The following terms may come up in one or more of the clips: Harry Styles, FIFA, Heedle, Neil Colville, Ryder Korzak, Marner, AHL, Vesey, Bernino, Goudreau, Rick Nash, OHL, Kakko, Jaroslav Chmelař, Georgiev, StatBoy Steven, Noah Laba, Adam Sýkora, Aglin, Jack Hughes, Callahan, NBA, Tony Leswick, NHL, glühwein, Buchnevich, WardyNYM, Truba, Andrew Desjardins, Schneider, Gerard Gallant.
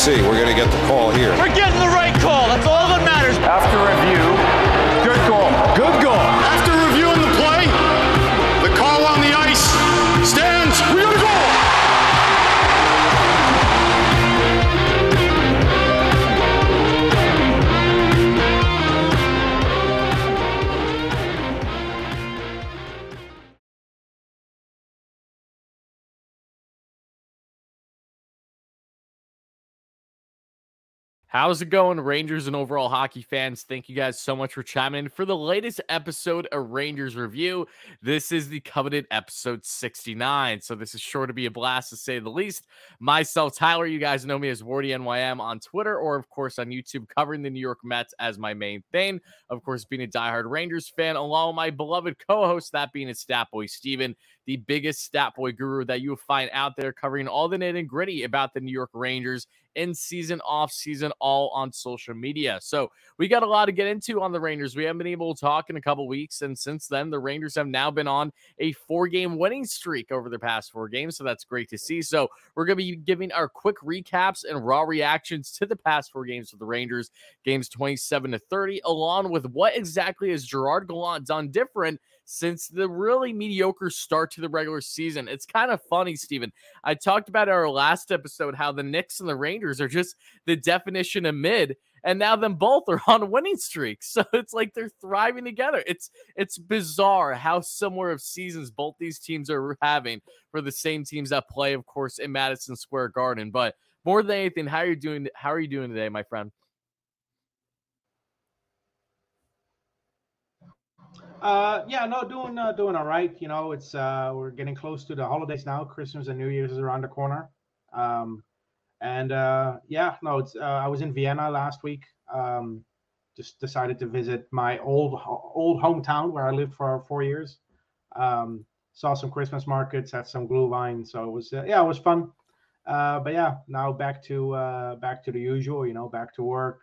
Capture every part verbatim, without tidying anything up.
see. We're going to get the call here. We're getting the right call. That's all that matters. After review, good goal. Good goal. After reviewing the play, the call on the ice stands. We got a goal. How's it going, Rangers and overall hockey fans? Thank you guys so much for chiming in for the latest episode of Rangers Review. This is the coveted episode sixty-nine, so this is sure to be a blast to say the least. Myself, Tyler, you guys know me as WardyNYM on Twitter or, of course, on YouTube, covering the New York Mets as my main thing. Of course, being a diehard Rangers fan, along with my beloved co-host, that being a stat boy, Steven, the biggest stat boy guru that you will find out there, covering all the nitty and gritty about the New York Rangers in season, off season, all on social media. So we got a lot to get into on the Rangers. We haven't been able to talk in a couple weeks, and since then, the Rangers have now been on a four-game winning streak over the past four games, so that's great to see. So we're going to be giving our quick recaps and raw reactions to the past four games for the Rangers, games twenty-seven to thirty, along with what exactly has Gerard Gallant done different since the really mediocre start to the regular season. It's kind of funny, Steven. I talked about in our last episode how the Knicks and the Rangers are just the definition of mid, and now them both are on winning streaks. So it's like they're thriving together. It's it's bizarre how similar of seasons both these teams are having for the same teams that play, of course, in Madison Square Garden. But more than anything, how are you doing? How are you doing today, my friend? Uh, yeah, no, doing uh, doing all right. You know, it's uh, we're getting close to the holidays now. Christmas and New Year's is around the corner. Um, and uh, yeah, no, it's uh, I was in Vienna last week. Um, just decided to visit my old old hometown where I lived for four years. Um, saw some Christmas markets, had some glühwein. So it was uh, yeah, it was fun. Uh, but yeah, now back to uh, back to the usual. You know, back to work,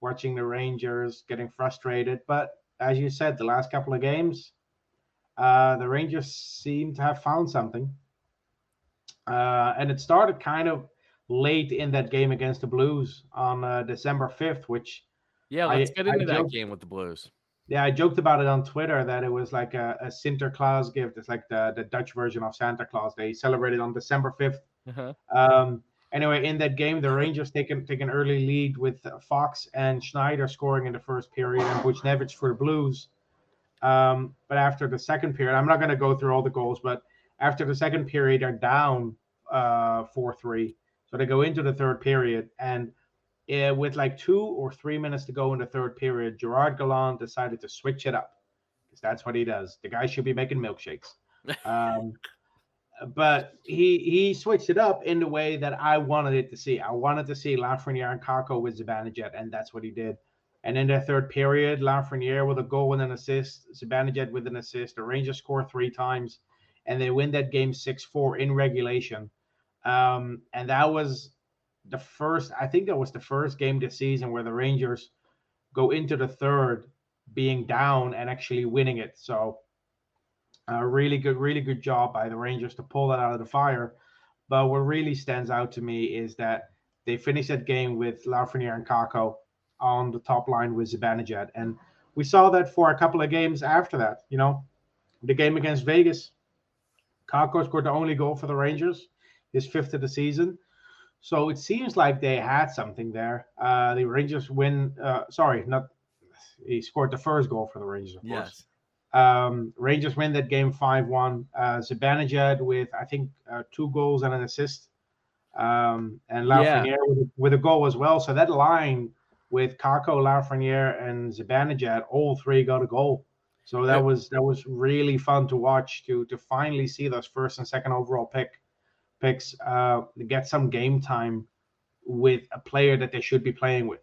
watching the Rangers, getting frustrated, but. As you said, the last couple of games, uh, the Rangers seem to have found something. Uh, and it started kind of late in that game against the Blues on uh, December fifth, which... Yeah, let's I, get into I that joked, game with the Blues. Yeah, I joked about it on Twitter that it was like a, a Sinterklaas gift. It's like the, the Dutch version of Santa Claus. They celebrated on December fifth. Uh-huh. Um, anyway, in that game, the Rangers take an, take an early lead with Fox and Schneider scoring in the first period and Buchnevich for the Blues. Um, but after the second period, I'm not going to go through all the goals, but after the second period, they're down uh, four three. So they go into the third period. And uh, with like two or three minutes to go in the third period, Gerard Gallant decided to switch it up because that's what he does. The guy should be making milkshakes. Um But he he switched it up in the way that I wanted it to see. I wanted to see Lafreniere and Kakko with Zibanejad, and that's what he did. And in the third period, Lafreniere with a goal and an assist, Zibanejad with an assist. The Rangers score three times, and they win that game six four in regulation. Um, and that was the first, I think that was the first game this season where the Rangers go into the third being down and actually winning it. So... A uh, really good, really good job by the Rangers to pull that out of the fire. But what really stands out to me is that they finished that game with Lafreniere and Kakko on the top line with Zibanejad. And we saw that for a couple of games after that. You know, the game against Vegas, Kakko scored the only goal for the Rangers, his fifth of the season. So it seems like they had something there. Uh, the Rangers win, uh, sorry, not he scored the first goal for the Rangers, of yes. course. Um, Rangers win that game five one. Uh, Zibanejad with, I think, uh, two goals and an assist. Um, and Lafreniere yeah. with, with a goal as well. So that line with Kakko, Lafreniere, and Zibanejad, all three got a goal. So that yeah. was that was really fun to watch, to to finally see those first and second overall pick picks uh, get some game time with a player that they should be playing with.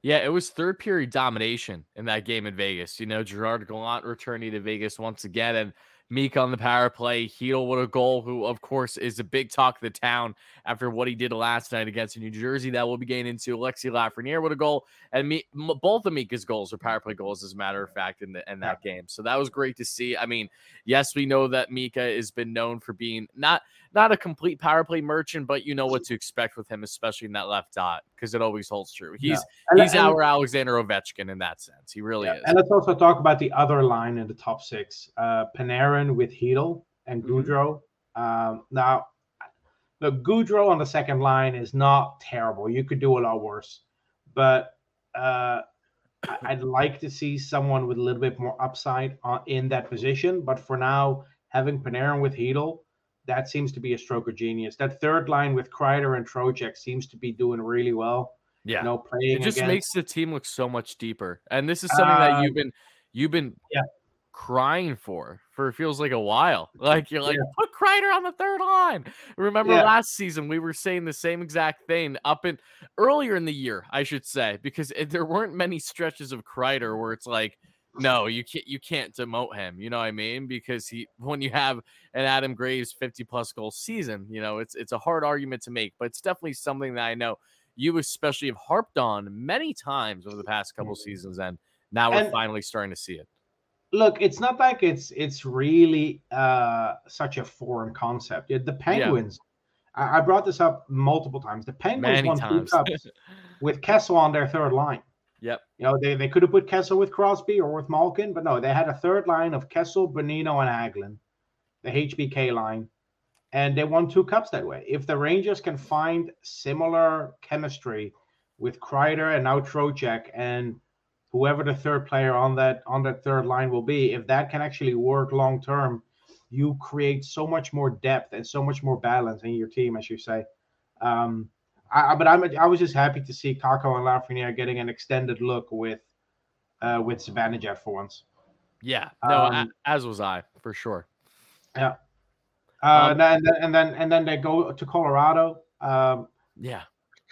Yeah, it was third period domination in that game in Vegas. You know, Gerard Gallant returning to Vegas once again, and Meek on the power play. Heedle with a goal, who, of course, is a big talk of the town after what he did last night against New Jersey. That will be getting into Alexi Lafreniere with a goal. And me, both of Meek's goals are power play goals, as a matter of fact, in, the, in that game. So that was great to see. I mean, yes, we know that Mika has been known for being not not a complete power play merchant, but you know what to expect with him, especially in that left dot, because it always holds true. He's yeah. he's and, our and, Alexander Ovechkin in that sense. He really yeah. is. And let's also talk about the other line in the top six. Uh, Panarin with Heedle and Goudreau. Mm-hmm. Um, now, look, Goudreau on the second line is not terrible. You could do a lot worse. But uh, I'd like to see someone with a little bit more upside on, in that position. But for now, having Panarin with Heedle, that seems to be a stroke of genius. That third line with Kreider and Trocheck seems to be doing really well. Yeah, you know, playing it just against... makes the team look so much deeper. And this is something uh, that you've been you've been yeah. crying for for it feels like a while. Like you're like yeah. put Kreider on the third line. Remember yeah. last season we were saying the same exact thing up in earlier in the year, I should say, because it, there weren't many stretches of Kreider where it's like, no, you can't you can't demote him, you know what I mean? Because he when you have an Adam Graves fifty plus goal season, you know, it's it's a hard argument to make, but it's definitely something that I know you especially have harped on many times over the past couple seasons, and now we're and, finally starting to see it. Look, it's not like it's it's really uh such a foreign concept. The Penguins, yeah. I, I brought this up multiple times. The Penguins many won times. two cups with Kessel on their third line. Yep. You know, they, they could have put Kessel with Crosby or with Malkin, but no, they had a third line of Kessel, Bernino, and Aglin, the H B K line, and they won two cups that way. If the Rangers can find similar chemistry with Kreider and now Trocheck and whoever the third player on that on that third line will be, if that can actually work long term, you create so much more depth and so much more balance in your team, as you say. Um I, but I'm, I was just happy to see Kakko and Lafreniere getting an extended look with uh, with Zibanejad for once. Yeah, no, um, as was I, for sure. Yeah. Uh, um, and, then, and then and then they go to Colorado. Um, yeah.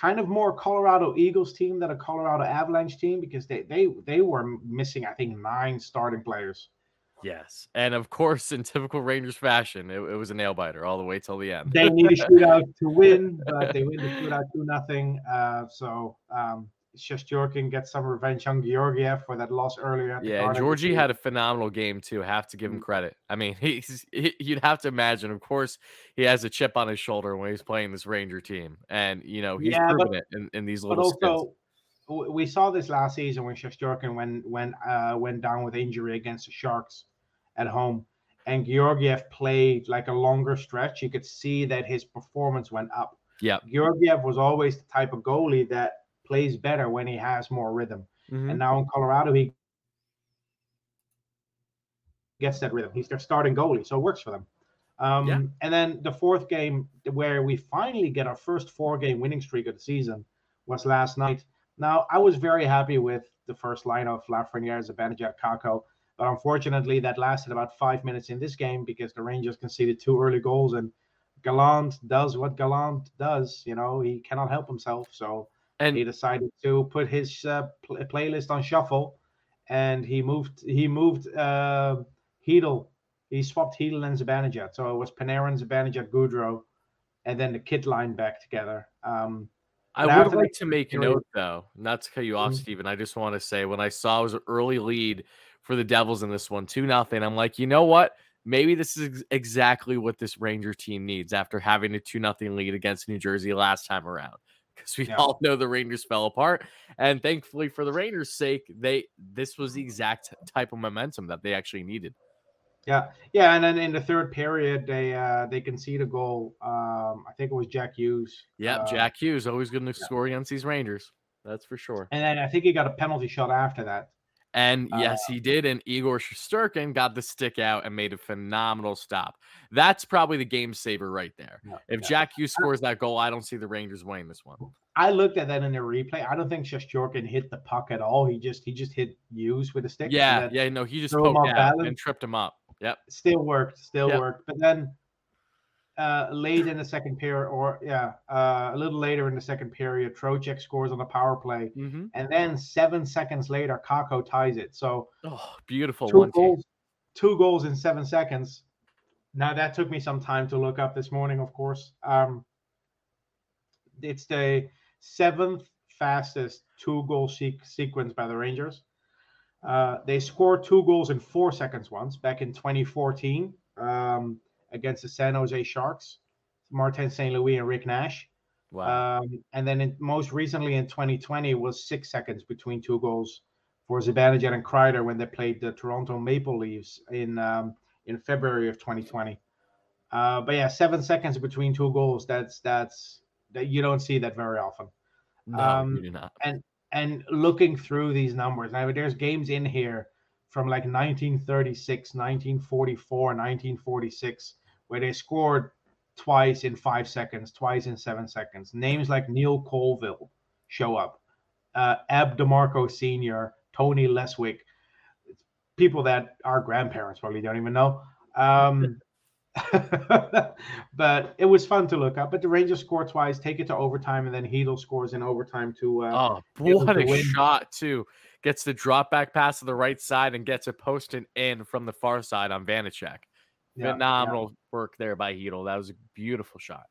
Kind of more Colorado Eagles team than a Colorado Avalanche team, because they, they, they were missing, I think, nine starting players. Yes, and of course, in typical Rangers fashion, it, it was a nail-biter all the way till the end. They need a shootout to win, but they win the shootout two nothing. Uh, so um, Shesterkin gets some revenge on Georgiev for that loss earlier. At the yeah, and Georgie had a phenomenal game, too. Have to give him credit. I mean, he's he, you'd have to imagine, of course, he has a chip on his shoulder when he's playing this Ranger team. And, you know, he's yeah, proven but, it in, in these little but also, stints. We saw this last season when Shesterkin went, went, uh, went down with injury against the Sharks at home, and Georgiev played like a longer stretch. You could see that his performance went up. Yeah, Georgiev was always the type of goalie that plays better when he has more rhythm. Mm-hmm. And now in Colorado, he gets that rhythm. He's their starting goalie, so it works for them. Um, yeah. And then the fourth game, where we finally get our first four-game winning streak of the season, was last night. Now, I was very happy with the first line of Lafreniere, Zibanejad, Kakko, but unfortunately that lasted about five minutes in this game because the Rangers conceded two early goals, and Gallant does what Gallant does. You know, he cannot help himself, so and he decided to put his uh, pl- playlist on shuffle, and he moved he moved uh, Heedle. He swapped Heedle and Zibanejad, so it was Panarin, Zibanejad, Goudreau, and then the kid line back together. Um, I would like to make a note, though, not to cut you off, mm-hmm. Steven. I just want to say, when I saw it was an early lead for the Devils in this one, two nothing, I'm like, you know what? Maybe this is exactly what this Ranger team needs after having a two nothing lead against New Jersey last time around, because we yeah. all know the Rangers fell apart. And thankfully for the Rangers' sake, they this was the exact type of momentum that they actually needed. Yeah, yeah, and then in the third period, they uh, they concede a goal. Um, I think it was Jack Hughes. Yeah, uh, Jack Hughes, always good to yeah. score against these Rangers. That's for sure. And then I think he got a penalty shot after that. And uh, yes, he did. And Igor Shesterkin got the stick out and made a phenomenal stop. That's probably the game saver right there. Yeah, if yeah. Jack Hughes scores that goal, I don't see the Rangers winning this one. I looked at that in the replay. I don't think Shesterkin hit the puck at all. He just he just hit Hughes with a stick. Yeah, yeah, no, he just poked out balance. And tripped him up. Yep. Still worked. Still yep. worked. But then uh, late in the second period, or yeah, uh, a little later in the second period, Trocheck scores on the power play. Mm-hmm. And then seven seconds later, Kakko ties it. So oh, beautiful. Two, one goals, two goals in seven seconds. Now, that took me some time to look up this morning, of course. Um, it's the seventh fastest two-goal se- sequence by the Rangers. Uh, they scored two goals in four seconds once back in twenty fourteen um, against the San Jose Sharks, Martin Saint Louis and Rick Nash. Wow. Um, and then in, most recently in twenty twenty was six seconds between two goals for Zibanejad and Kreider when they played the Toronto Maple Leafs in um, in February of twenty twenty. Uh, but yeah, seven seconds between two goals. That's that's that you don't see that very often. No, um, you do not. And and looking through these numbers, I mean, there's games in here from like nineteen thirty-six, nineteen forty-four, nineteen forty-six, where they scored twice in five seconds, twice in seven seconds. Names like Neil Colville show up, uh, Ab DeMarco Senior, Tony Leswick, people that our grandparents probably don't even know. Um, but it was fun to look up. But the Rangers score twice, take it to overtime, and then Heedle scores in overtime to uh, oh, what a shot, too. Gets the drop back pass to the right side and gets a post and in from the far side on Vanacek. Yeah, Phenomenal yeah. work there by Heedle. That was a beautiful shot.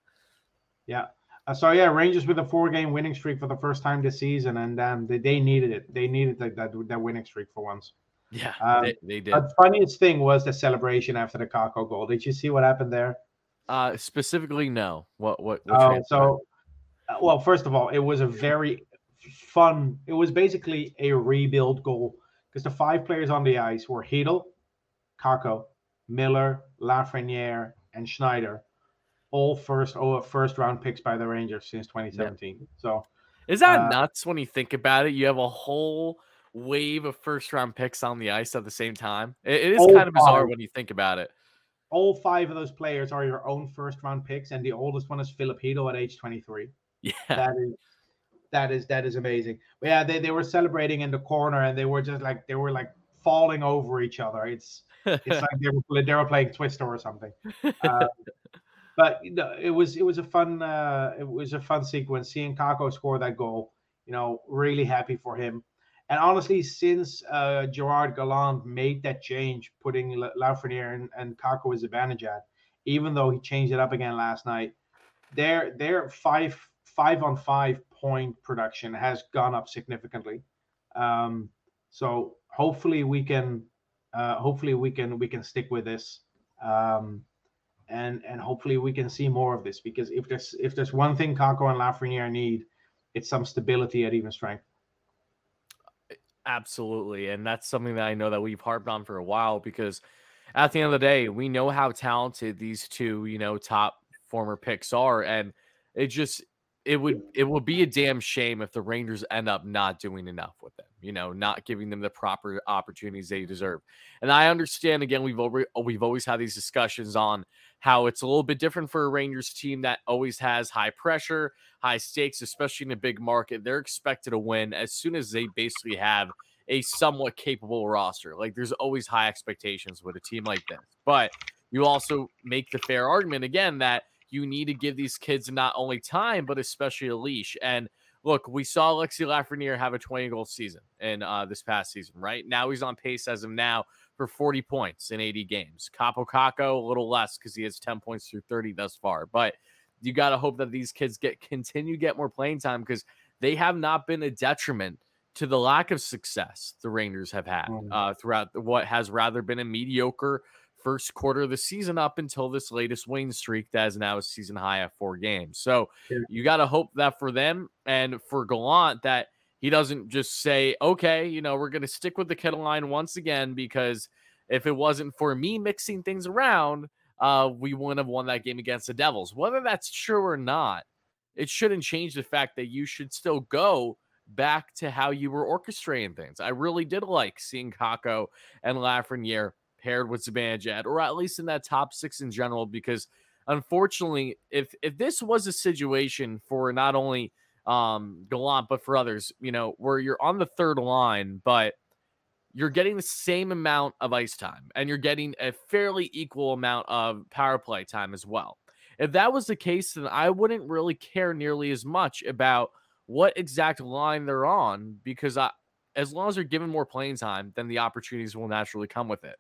Yeah. Uh, so, yeah, Rangers with a four-game winning streak for the first time this season, and um, they, they needed it. They needed that, that, that winning streak for once. Yeah, um, they, they did. The funniest thing was the celebration after the Kakko goal. Did you see what happened there? Uh, specifically, no. What? What? what uh, so, uh, well, first of all, it was a very fun – it was basically a rebuild goal because the five players on the ice were Heedle, Kakko, Miller, Lafreniere, and Schneider, all first oh, first round picks by the Rangers since twenty seventeen. Yeah. So, is that uh, nuts when you think about it? You have a whole wave of first round picks on the ice at the same time. It, it is kind of bizarre five, when you think about it. All five of those players are your own first round picks, and the oldest one is Filip Hito at age twenty-three. Yeah, that is that is that is amazing. But yeah, they, they were celebrating in the corner, and they were just like they were like falling over each other. It's it's like they were, they were playing Twister or something. Uh, but you know, it was it was a fun uh, it was a fun sequence seeing Kakko score that goal. You know, really happy for him. And honestly, since uh, Gerard Gallant made that change, putting Lafreniere and, and Kakko as Zibanejad, even though he changed it up again last night, their their five five on five point production has gone up significantly. Um, so hopefully we can uh, hopefully we can we can stick with this, um, and and hopefully we can see more of this, because if there's if there's one thing Kakko and Lafreniere need, it's some stability at even strength. Absolutely. And that's something that I know that we've harped on for a while, because at the end of the day, we know how talented these two, you know, top former picks are. And it just, it would, it would be a damn shame if the Rangers end up not doing enough with them, you know, not giving them the proper opportunities they deserve. And I understand, again, we've over, we've always had these discussions on how it's a little bit different for a Rangers team that always has high pressure, high stakes, especially in a big market. They're expected to win as soon as they basically have a somewhat capable roster. Like, there's always high expectations with a team like this. But you also make the fair argument, again, that you need to give these kids not only time, but especially a leash. And look, we saw Alexis Lafreniere have a twenty-goal season in uh, this past season, right? Now he's on pace as of now for forty points in eighty games. Capo Kakko, a little less because he has ten points through thirty thus far. But you got to hope that these kids get continue to get more playing time, because they have not been a detriment to the lack of success the Rangers have had uh, throughout what has rather been a mediocre first quarter of the season up until this latest winning streak that is now a season high at four games. So yeah. You got to hope that for them and for Gallant that he doesn't just say, okay, you know, we're going to stick with the kettle line once again, because if it wasn't for me mixing things around, uh, we wouldn't have won that game against the Devils. Whether that's true or not, it shouldn't change the fact that you should still go back to how you were orchestrating things. I really did like seeing Kakko and Lafreniere paired with Zibanejad, or at least in that top six in general, because unfortunately, if, if this was a situation for not only – Um, Gallant, but for others, you know, where you're on the third line, but you're getting the same amount of ice time and you're getting a fairly equal amount of power play time as well. If that was the case, then I wouldn't really care nearly as much about what exact line they're on, because I, as long as they're given more playing time, then the opportunities will naturally come with it.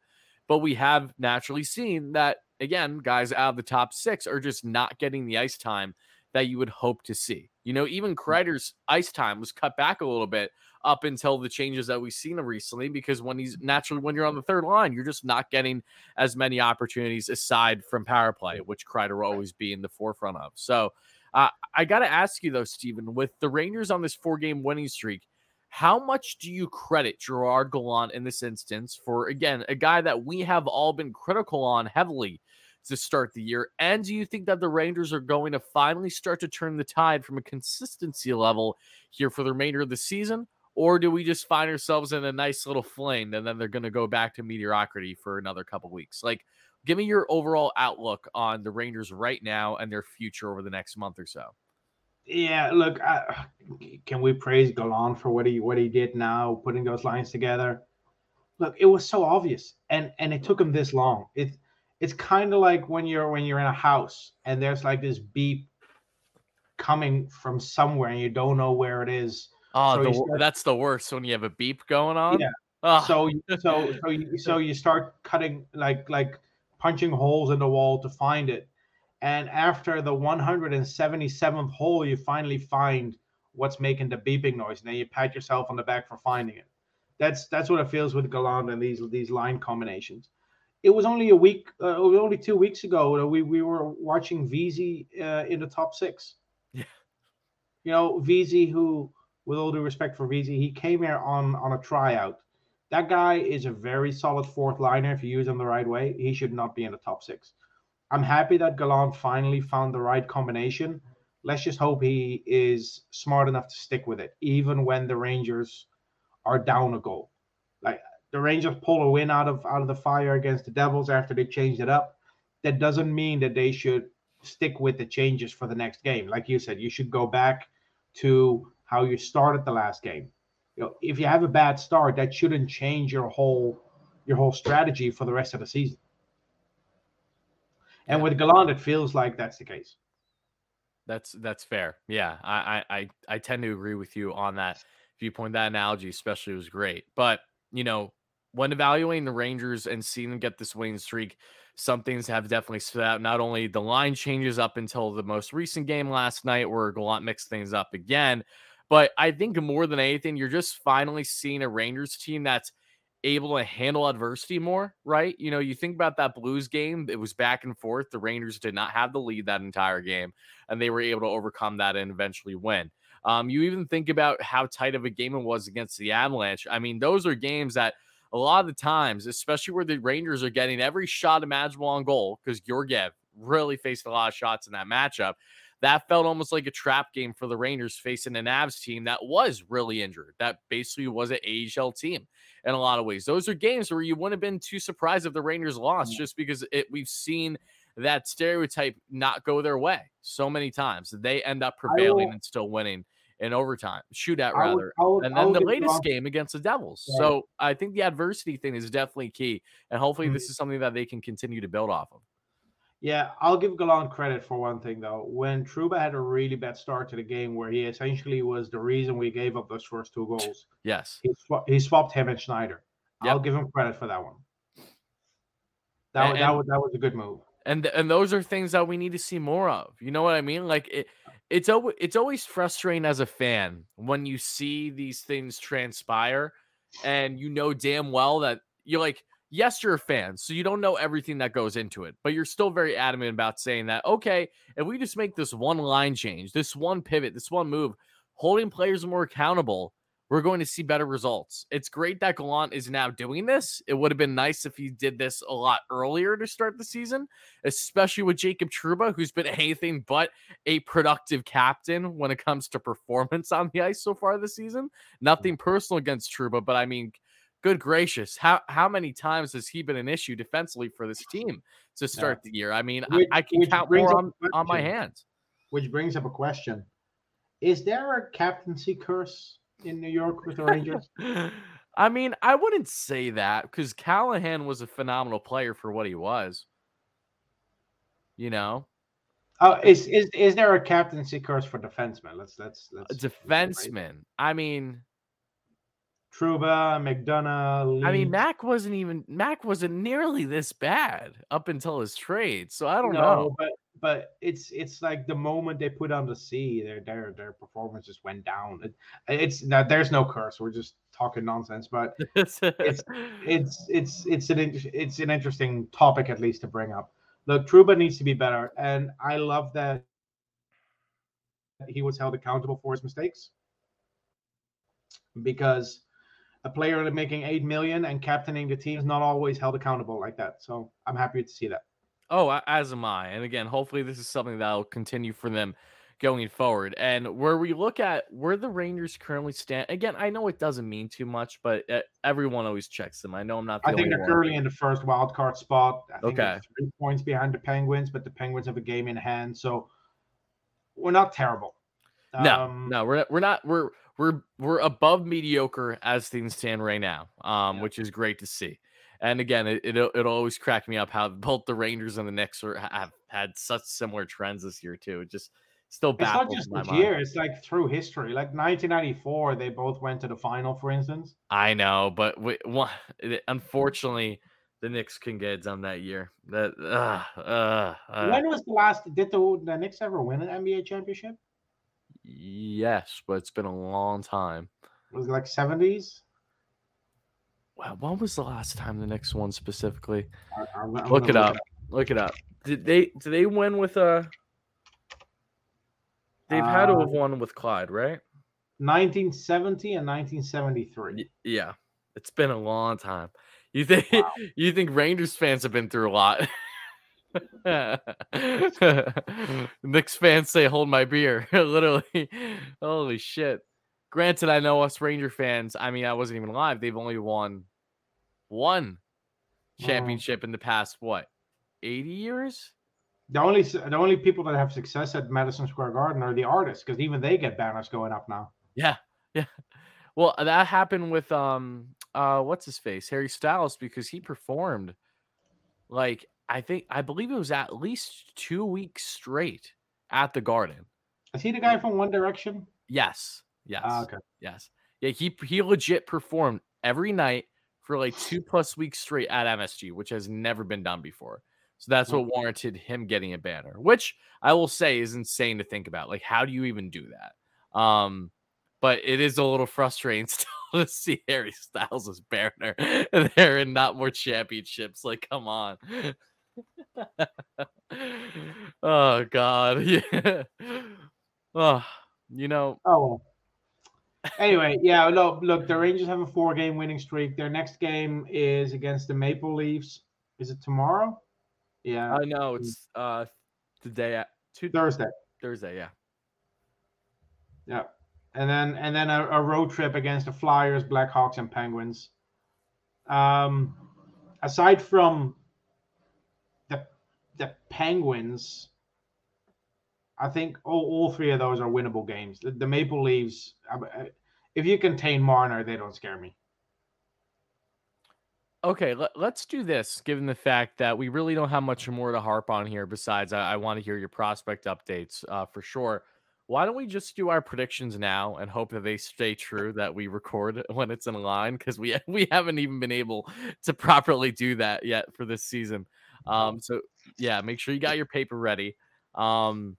But we have naturally seen that, again, guys out of the top six are just not getting the ice time that you would hope to see. You know, even Kreider's ice time was cut back a little bit up until the changes that we've seen recently, because when he's naturally, when you're on the third line, you're just not getting as many opportunities aside from power play, which Kreider will always be in the forefront of. So uh, I got to ask you though, Steven, with the Rangers on this four game winning streak, how much do you credit Gerard Gallant in this instance for, again, a guy that we have all been critical on heavily to start the year? And do you think that the Rangers are going to finally start to turn the tide from a consistency level here for the remainder of the season? Or do we just find ourselves in a nice little fling and then they're going to go back to mediocrity for another couple weeks? Like, give me your overall outlook on the Rangers right now and their future over the next month or so. Yeah, look, I, can we praise Gallant for what he what he did now, putting those lines together? Look, it was so obvious, and and it took him this long. It it's kind of like when you're when you're in a house and there's like this beep coming from somewhere and you don't know where it is. Oh, so the, start, that's the worst when you have a beep going on. Yeah. Oh. So so so you, so you start cutting like like punching holes in the wall to find it. And after the one hundred seventy-seventh hole, you finally find what's making the beeping noise, and then you pat yourself on the back for finding it. That's that's what it feels with Gallant and these these line combinations. It was only a week, uh, only two weeks ago, that we we were watching Vesey uh, in the top six. Yeah, you know Vesey, who, with all due respect for Vesey, he came here on on a tryout. That guy is a very solid fourth liner if you use him the right way. He should not be in the top six. I'm happy that Gallant finally found the right combination. Let's just hope he is smart enough to stick with it, even when the Rangers are down a goal. Like, the Rangers pull a win out of out of the fire against the Devils after they changed it up. That doesn't mean that they should stick with the changes for the next game. Like you said, you should go back to how you started the last game. You know, if you have a bad start, that shouldn't change your whole your whole strategy for the rest of the season. And with Gallant, it feels like that's the case. That's that's fair. Yeah, I, I I tend to agree with you on that viewpoint. That analogy especially was great. But, you know, when evaluating the Rangers and seeing them get this winning streak, some things have definitely stood out. Not only the line changes up until the most recent game last night where Gallant mixed things up again, but I think more than anything, you're just finally seeing a Rangers team that's able to handle adversity more, right? You know, you think about that Blues game, it was back and forth. The Rangers did not have the lead that entire game, and they were able to overcome that and eventually win. Um, you even think about how tight of a game it was against the Avalanche. I mean, those are games that a lot of the times, especially where the Rangers are getting every shot imaginable on goal, because Georgiev really faced a lot of shots in that matchup, that felt almost like a trap game for the Rangers facing an Avs team that was really injured. That basically was an A H L team in a lot of ways. Those are games where you wouldn't have been too surprised if the Rangers lost, yeah, just because it, we've seen that stereotype not go their way so many times. They end up prevailing will, and still winning in overtime, shootout rather. I would, I would, and then the latest game against the Devils. Yeah. So I think the adversity thing is definitely key. And hopefully mm-hmm. this is something that they can continue to build off of. Yeah, I'll give Gallant credit for one thing, though. When Truba had a really bad start to the game where he essentially was the reason we gave up those first two goals. Yes. He, sw- he swapped him and Schneider. Yep. I'll give him credit for that one. That, and, that, was, that was a good move. And and those are things that we need to see more of. You know what I mean? Like, it, it's, al- it's always frustrating as a fan when you see these things transpire and you know damn well that you're like, yes, you're a fan, so you don't know everything that goes into it, but you're still very adamant about saying that, okay, if we just make this one line change, this one pivot, this one move, holding players more accountable, we're going to see better results. It's great that Gallant is now doing this. It would have been nice if he did this a lot earlier to start the season, especially with Jacob Truba, who's been anything but a productive captain when it comes to performance on the ice so far this season. Nothing personal against Truba, but I mean, good gracious, how how many times has he been an issue defensively for this team to start yeah. the year? I mean, which, I, I can count more on, on my hands. Which brings up a question. Is there a captaincy curse in New York with the Rangers? I mean, I wouldn't say that, because Callahan was a phenomenal player for what he was. You know? Oh, is is is there a captaincy curse for defensemen? Let's let's let's defensemen. Let's, right? I mean, Truba, McDonough, Lee. I mean, Mac wasn't even Mac wasn't nearly this bad up until his trade. So I don't no, know. But but it's it's like the moment they put on the C, their their their performance just went down. It, it's that there's no curse. We're just talking nonsense. But it's it's it's it's an it's an interesting topic at least to bring up. Look, Truba needs to be better, and I love that he was held accountable for his mistakes, because a player making eight million dollars and captaining the team is not always held accountable like that. So I'm happy to see that. Oh, as am I. And again, hopefully this is something that will continue for them going forward. And where we look at where the Rangers currently stand, again, I know it doesn't mean too much, but everyone always checks them. I know I'm not the I think only they're currently one. In the first wild card spot. I think okay. they're three points behind the Penguins, but the Penguins have a game in hand. So we're not terrible. No, um, no, we're we're not we're we're we're above mediocre as things stand right now, um, yeah. which is great to see. And again, it it it always cracked me up how both the Rangers and the Knicks are, have had such similar trends this year too. It just still baffles my mind. It's not just this year; it's like through history. Like nineteen ninety-four, they both went to the final, for instance. I know, but we, well, it, unfortunately, the Knicks can get it done that year. That uh, uh, uh, when was the last? Did the, the Knicks ever win an N B A championship? Yes, but it's been a long time. Was it like seventies? Well, when was the last time the Knicks won specifically? I, I'm, I'm look it up. Look it up. Did they did they win with a? They've uh, had to have won with Clyde, right? nineteen seventy and nineteen seventy-three. Yeah, it's been a long time. You think wow. you think Rangers fans have been through a lot? Knicks fans say hold my beer. Literally, holy shit. Granted, I know us Ranger fans, I mean, I wasn't even live, they've only won one championship in the past what eighty years. The only the only people that have success at Madison Square Garden are the artists, because even they get banners going up now. Yeah yeah well, that happened with um uh what's his face, Harry Styles, because he performed like I think I believe it was at least two weeks straight at the Garden. Is he the guy from One Direction? Yes. Yes. Ah, okay. Yes. Yeah. He he legit performed every night for like two plus weeks straight at M S G, which has never been done before. So that's what warranted him getting a banner, which I will say is insane to think about. Like, how do you even do that? Um, but it is a little frustrating still to see Harry Styles as banner there and not more championships. Like, come on. Oh god, yeah. Oh, you know. Oh. Anyway, yeah. Look, look. The Rangers have a four-game winning streak. Their next game is against the Maple Leafs. Is it tomorrow? Yeah. I uh, know it's uh today at two- Thursday. Thursday, yeah. Yeah, and then and then a, a road trip against the Flyers, Blackhawks, and Penguins. Um, aside from the Penguins, I think all, all three of those are winnable games. The, the Maple Leafs, if you contain Marner, they don't scare me. Okay, let, let's do this, given the fact that we really don't have much more to harp on here. Besides, I, I want to hear your prospect updates uh, for sure. Why don't we just do our predictions now and hope that they stay true, that we record when it's in line, because we, we haven't even been able to properly do that yet for this season. Um, so yeah, make sure you got your paper ready. Um,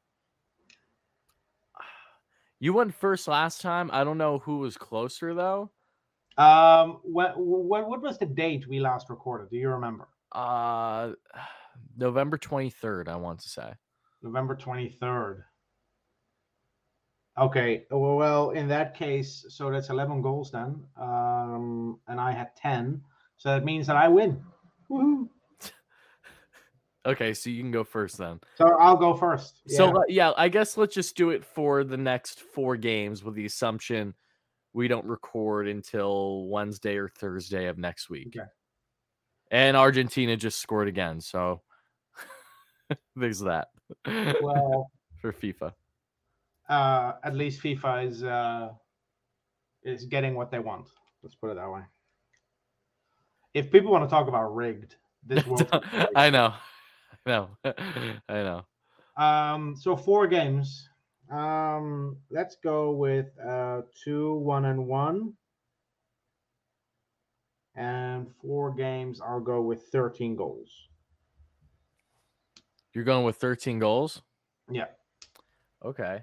you went first last time. I don't know who was closer though. Um, what, what, what was the date we last recorded? Do you remember? Uh, November twenty-third, I want to say. November twenty-third. Okay. Well, in that case, so that's eleven goals then. Um, and I had ten. So that means that I win. Woohoo. Okay, so you can go first then. So I'll go first. Yeah. So, uh, yeah, I guess let's just do it for the next four games with the assumption we don't record until Wednesday or Thursday of next week. Okay. And Argentina just scored again, so there's that. Well, for FIFA. Uh, at least FIFA is uh, is getting what they want. Let's put it that way. If people want to talk about rigged, this won't be rigged. I know. No, I know. Um, so four games. Um, let's go with uh, two, one, and one. and four games, I'll go with thirteen goals. You're going with thirteen goals? Yeah. Okay.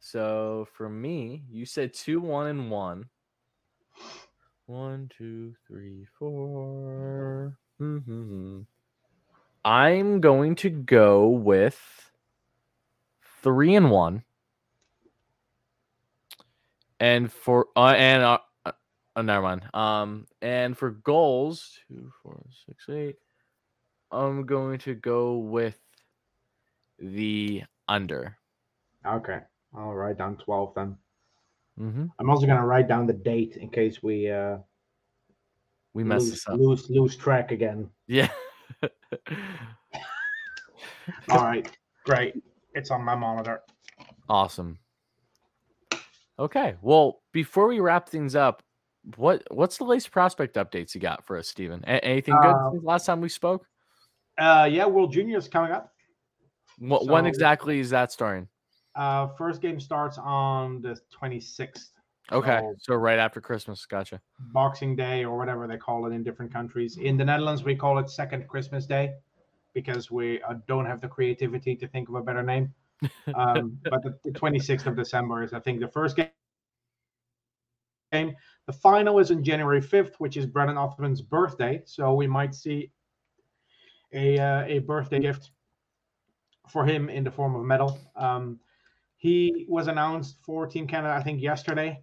So for me, you said two, one, and one. One, two, three, four. Mm-hmm. I'm going to go with three and one. And for uh, and uh, uh, never mind. Um, and for goals, two, four, six, eight. I'm going to go with the under. Okay, I'll write down twelve then. Mm-hmm. I'm also going to write down the date in case we uh we mess lose, this up. lose lose track again. Yeah. All right, great. It's on my monitor. Awesome. Okay, well, before we wrap things up, what what's the latest prospect updates you got for us, Steven? A- anything good uh, since last time we spoke? Uh, yeah, World Junior is coming up. What so, when exactly is that starting? Uh, first game starts on the twenty-sixth. Okay, so, so right after Christmas, gotcha. Boxing Day or whatever they call it in different countries. In the Netherlands, we call it Second Christmas Day because we uh, don't have the creativity to think of a better name. Um, but the, the twenty-sixth of December is, I think, the first game. The final is on January fifth, which is Brendan Othman's birthday, so we might see a uh, a birthday gift for him in the form of a medal. Um, he was announced for Team Canada, I think, yesterday.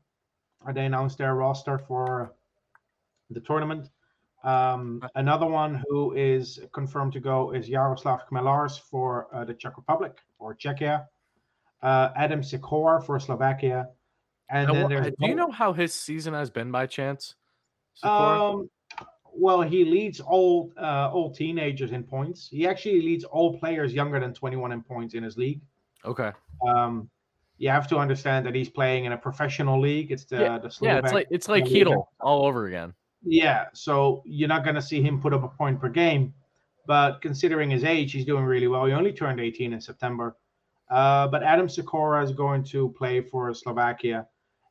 They announced their roster for the tournament. Um, another one who is confirmed to go is Jaroslav Chmelař for uh, the Czech Republic or Czechia. Uh, Adam Sýkora for Slovakia. And now, then there's do you know how his season has been by chance? Um, well, he leads all uh, all teenagers in points. He actually leads all players younger than twenty-one in points in his league. Okay. Um, you have to understand that he's playing in a professional league. It's the yeah, the Slovak yeah it's like it's like Heedle all over again. Yeah, so you're not going to see him put up a point per game, but considering his age, he's doing really well. He only turned eighteen in September. Uh, but Adam Sýkora is going to play for Slovakia.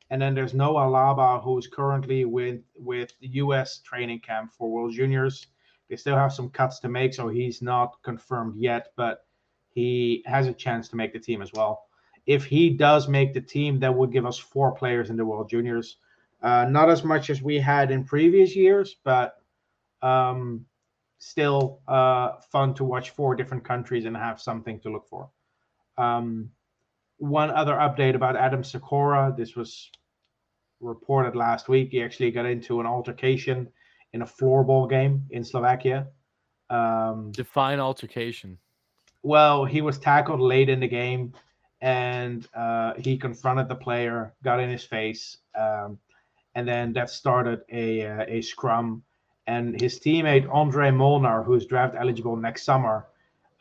And then there's Noah Laba, who's currently with, with the U S training camp for World Juniors. They still have some cuts to make, so he's not confirmed yet, but he has a chance to make the team as well. If he does make the team, that would give us four players in the World Juniors. Uh, not as much as we had in previous years, but um, still uh, fun to watch four different countries and have something to look for. Um, one other update about Adam Sýkora. This was reported last week. He actually got into an altercation in a floorball game in Slovakia. Um, Define altercation. Well, he was tackled late in the game, and uh, he confronted the player, got in his face, um, and then that started a uh, a scrum. And his teammate, Andre Molnar, who's draft eligible next summer,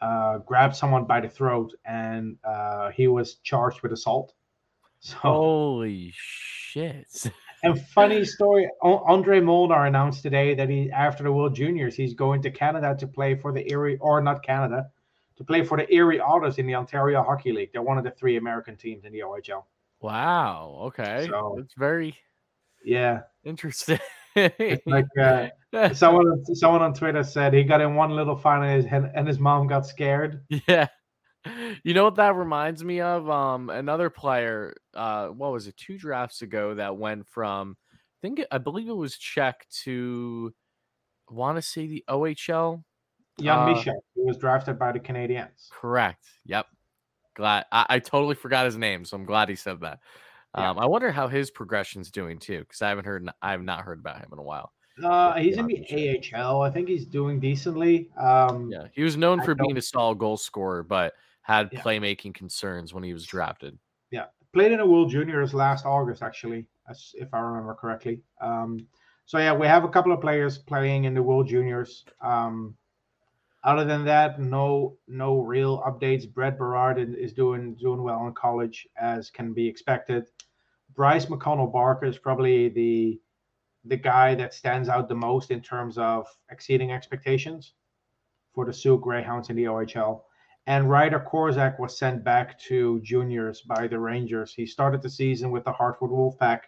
uh, grabbed someone by the throat, and uh, he was charged with assault. So, holy shit. And funny story, Andre Molnar announced today that he, after the World Juniors, he's going to Canada to play for the Erie, or not Canada, to play for the Erie Otters in the Ontario Hockey League. They're one of the three American teams in the O H L. Wow, okay. So, it's very yeah, interesting. It's like uh, someone someone on Twitter said he got in one little fight and his, and his mom got scared. Yeah. You know what that reminds me of? Um, another player, uh, what was it, two drafts ago that went from, I think, I believe it was Czech to, I want to say the O H L. Young uh, Michel, who was drafted by the Canadiens. Correct. Yep. Glad I, I totally forgot his name, so I'm glad he said that. Um, yeah. I wonder how his progression's doing too, because I haven't heard, I have not heard about him in a while. Uh, he's in the A H L. I think he's doing decently. Um, yeah, he was known for being a solid goal scorer, but had yeah. playmaking concerns when he was drafted. Yeah, played in the World Juniors last August, actually, as, if I remember correctly. Um, so yeah, we have a couple of players playing in the World Juniors. Um, other than that, no, no real updates. Brett Berard is doing doing well in college, as can be expected. Bryce McConnell Barker is probably the the guy that stands out the most in terms of exceeding expectations for the Sioux Greyhounds in the O H L. And Ryder Korzak was sent back to juniors by the Rangers. He started the season with the Hartford Wolfpack,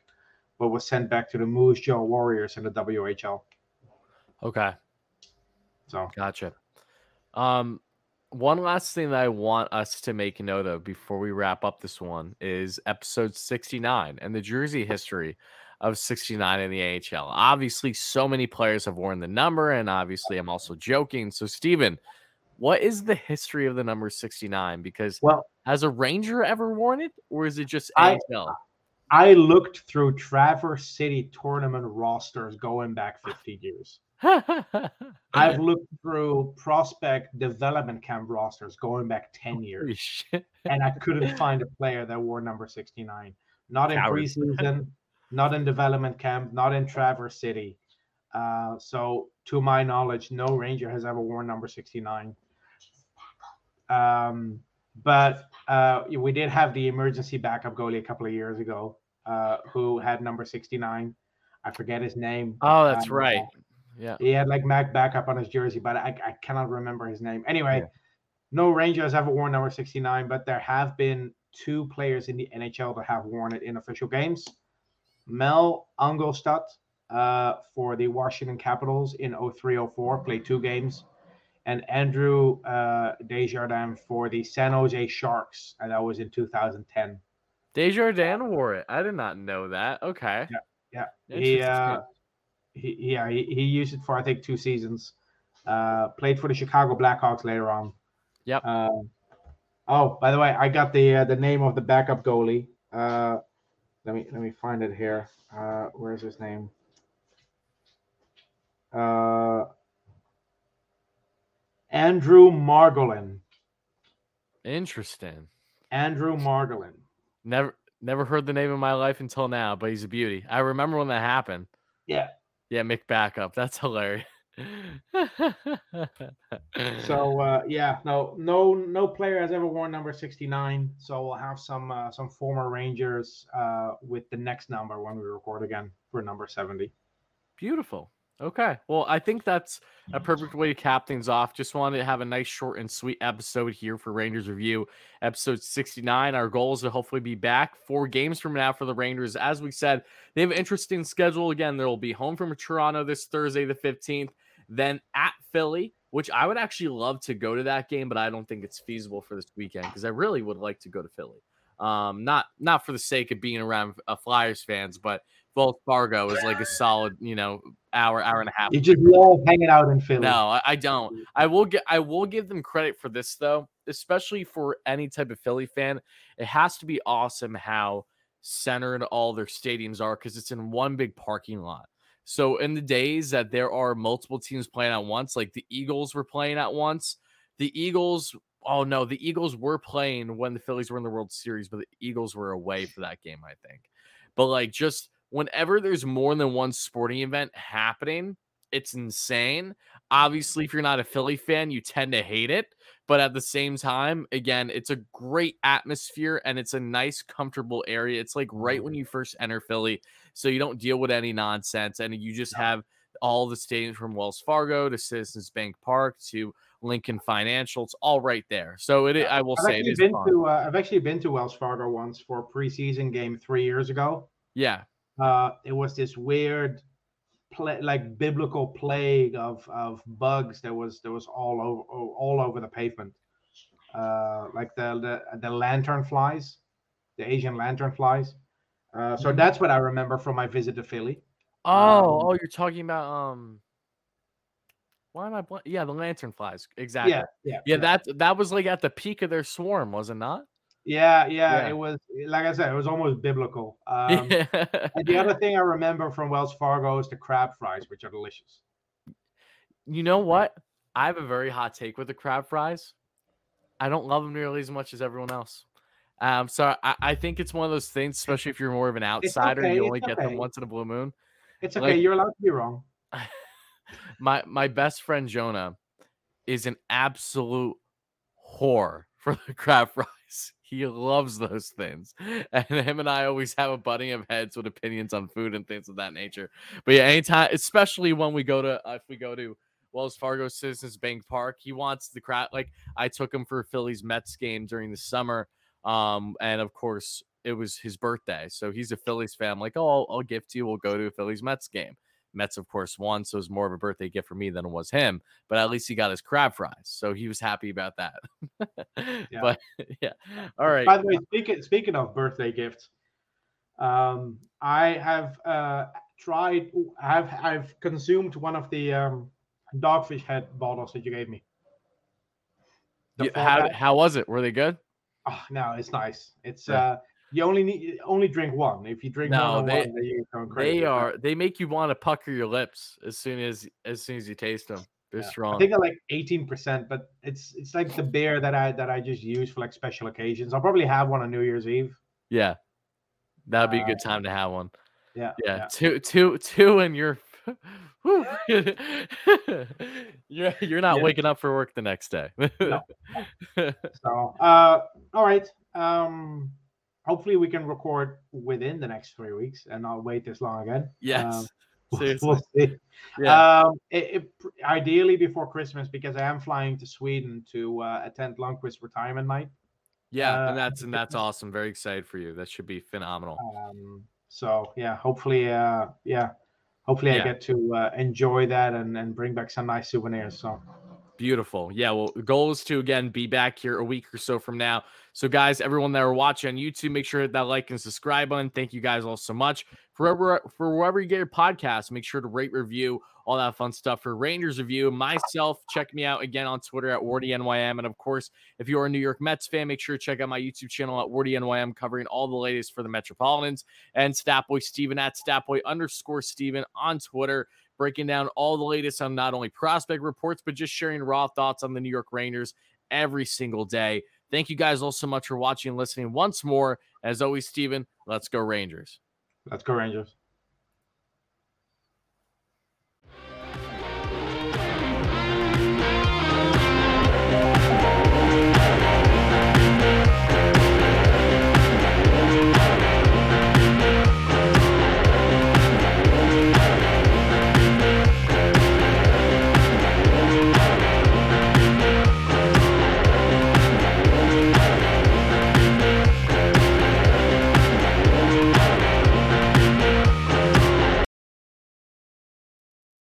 but was sent back to the Moose Jaw Warriors in the W H L. Okay. So gotcha. Um, one last thing that I want us to make note of before we wrap up this one is episode sixty-nine and the jersey history of sixty-nine in the A H L. Obviously, so many players have worn the number, and obviously I'm also joking. So, Steven, what is the history of the number sixty-nine? Because well, has a Ranger ever worn it, or is it just I, A H L? I looked through Traverse City tournament rosters going back fifty years. I've looked through prospect development camp rosters going back ten years, and I couldn't find a player that wore number sixty-nine. Not in preseason, not in development camp, not in Traverse City. Uh, so to my knowledge, no Ranger has ever worn number sixty-nine. Um, but uh, we did have the emergency backup goalie a couple of years ago uh, who had number sixty-nine. I forget his name. Oh, that's uh, right. Yeah, he had like Mac backup on his jersey, but I, I cannot remember his name. Anyway, yeah. No Ranger has ever worn number sixty-nine, but there have been two players in the N H L that have worn it in official games. Mel Engelstad uh, for the Washington Capitals in oh three oh four, played two games, and Andrew uh, Desjardins for the San Jose Sharks, and that was in two thousand ten. Desjardins wore it. I did not know that. Okay. Yeah. Yeah. He, uh, he, yeah, he, he used it for, I think, two seasons. Uh, played for the Chicago Blackhawks later on. Yep. Uh, oh, by the way, I got the uh, the name of the backup goalie. Uh, let me let me find it here. Uh, where is his name? Uh, Andrew Margolin. Interesting. Andrew Margolin. Never never heard the name in my life until now, but he's a beauty. I remember when that happened. Yeah. Yeah, Mick backup. That's hilarious. so uh, yeah, no, no, no player has ever worn number sixty-nine. So we'll have some uh, some former Rangers uh, with the next number when we record again for number seventy. Beautiful. Okay. Well, I think that's a perfect way to cap things off. Just wanted to have a nice, short, and sweet episode here for Rangers Review, episode sixty-nine. Our goal is to hopefully be back four games from now for the Rangers. As we said, they have an interesting schedule. Again, they'll be home from Toronto this Thursday, the fifteenth, then at Philly, which I would actually love to go to that game, but I don't think it's feasible for this weekend because I really would like to go to Philly. Um, not not for the sake of being around uh, Flyers fans, but Wells Fargo is like a solid, you know, hour, hour and a half. You just love hanging out in Philly. No, I, I don't. I will get. I will give them credit for this though, especially for any type of Philly fan. It has to be awesome how centered all their stadiums are because it's in one big parking lot. So in the days that there are multiple teams playing at once, like the Eagles were playing at once, the Eagles. Oh no, the Eagles were playing when the Phillies were in the World Series, but the Eagles were away for that game, I think. But like just. Whenever there's more than one sporting event happening, it's insane. Obviously, if you're not a Philly fan, you tend to hate it. But at the same time, again, it's a great atmosphere and it's a nice, comfortable area. It's like right when you first enter Philly, so you don't deal with any nonsense. And you just have all the stadiums from Wells Fargo to Citizens Bank Park to Lincoln Financial. It's all right there. So it, I will I've say it is been fun. To, uh, I've actually been to Wells Fargo once for a preseason game three years ago. Yeah. Uh, it was this weird, pla- like biblical plague of, of bugs that was that was all over all over the pavement, uh, like the, the the lantern flies, the Asian lantern flies. Uh, so that's what I remember from my visit to Philly. Oh, um, oh, you're talking about um, why am I? Bl- yeah, the lantern flies exactly. Yeah, yeah, yeah. That that was like at the peak of their swarm, was it not? Yeah, yeah, yeah, it was, like I said, it was almost biblical. Um, yeah. And the other thing I remember from Wells Fargo is the crab fries, which are delicious. You know what? I have a very hot take with the crab fries. I don't love them nearly as much as everyone else. Um, so I, I think it's one of those things, especially if you're more of an outsider, okay, you only get okay. them once in a blue moon. It's okay, like, you're allowed to be wrong. my my best friend, Jonah, is an absolute whore for the crab fries. He loves those things. And him and I always have a butting of heads with opinions on food and things of that nature. But yeah, anytime, especially when we go to, uh, if we go to Wells Fargo Citizens Bank Park, he wants the crap. Like I took him for a Phillies Mets game during the summer. Um, and of course it was his birthday. So he's a Phillies fan. I'm like, oh, I'll, I'll gift you. We'll go to a Phillies Mets game. Mets, of course, won, so it was more of a birthday gift for me than it was him, but at least he got his crab fries, so he was happy about that. Yeah. But, yeah. All right. By the way, speaking, speaking of birthday gifts, um, I have uh, tried – I've I've consumed one of the um, Dogfish Head bottles that you gave me. You, how, how was it? Were they good? Oh, no, it's nice. It's yeah. – uh, You only need only drink one. If you drink no, one, they, one then you go crazy. They are they make you want to pucker your lips as soon as as soon as you taste them. They're yeah. strong. I think I like eighteen percent, but it's it's like the beer that I that I just use for like special occasions. I'll probably have one on New Year's Eve. Yeah, that'd be uh, a good time to have one. Yeah, yeah, yeah. two two two, and you're you're you're not yeah. waking up for work the next day. No. So uh, all right. Um, Hopefully we can record within the next three weeks and not wait this long again. Yes. Um, we'll see. Yeah. Um, it, it, ideally before Christmas, because I am flying to Sweden to uh, attend Lundqvist's retirement night. Yeah, uh, and that's and that's awesome. Very excited for you. That should be phenomenal. Um, so yeah, hopefully, uh, yeah, hopefully yeah. I get to uh, enjoy that and, and bring back some nice souvenirs. So. Beautiful. Yeah, well, the goal is to, again, be back here a week or so from now. So, guys, everyone that are watching on YouTube, make sure to hit that like and subscribe button. Thank you guys all so much. For, for wherever you get your podcast, make sure to rate, review, all that fun stuff. For Rangers Review, myself, check me out again on Twitter at Wardy N Y M. And, of course, if you are a New York Mets fan, make sure to check out my YouTube channel at Wardy N Y M, covering all the latest for the Metropolitans. And Statboy Steven at Statboy underscore Steven on Twitter, breaking down all the latest on not only prospect reports, but just sharing raw thoughts on the New York Rangers every single day. Thank you guys all so much for watching and listening once more. As always, Steven, let's go Rangers. Let's go Rangers.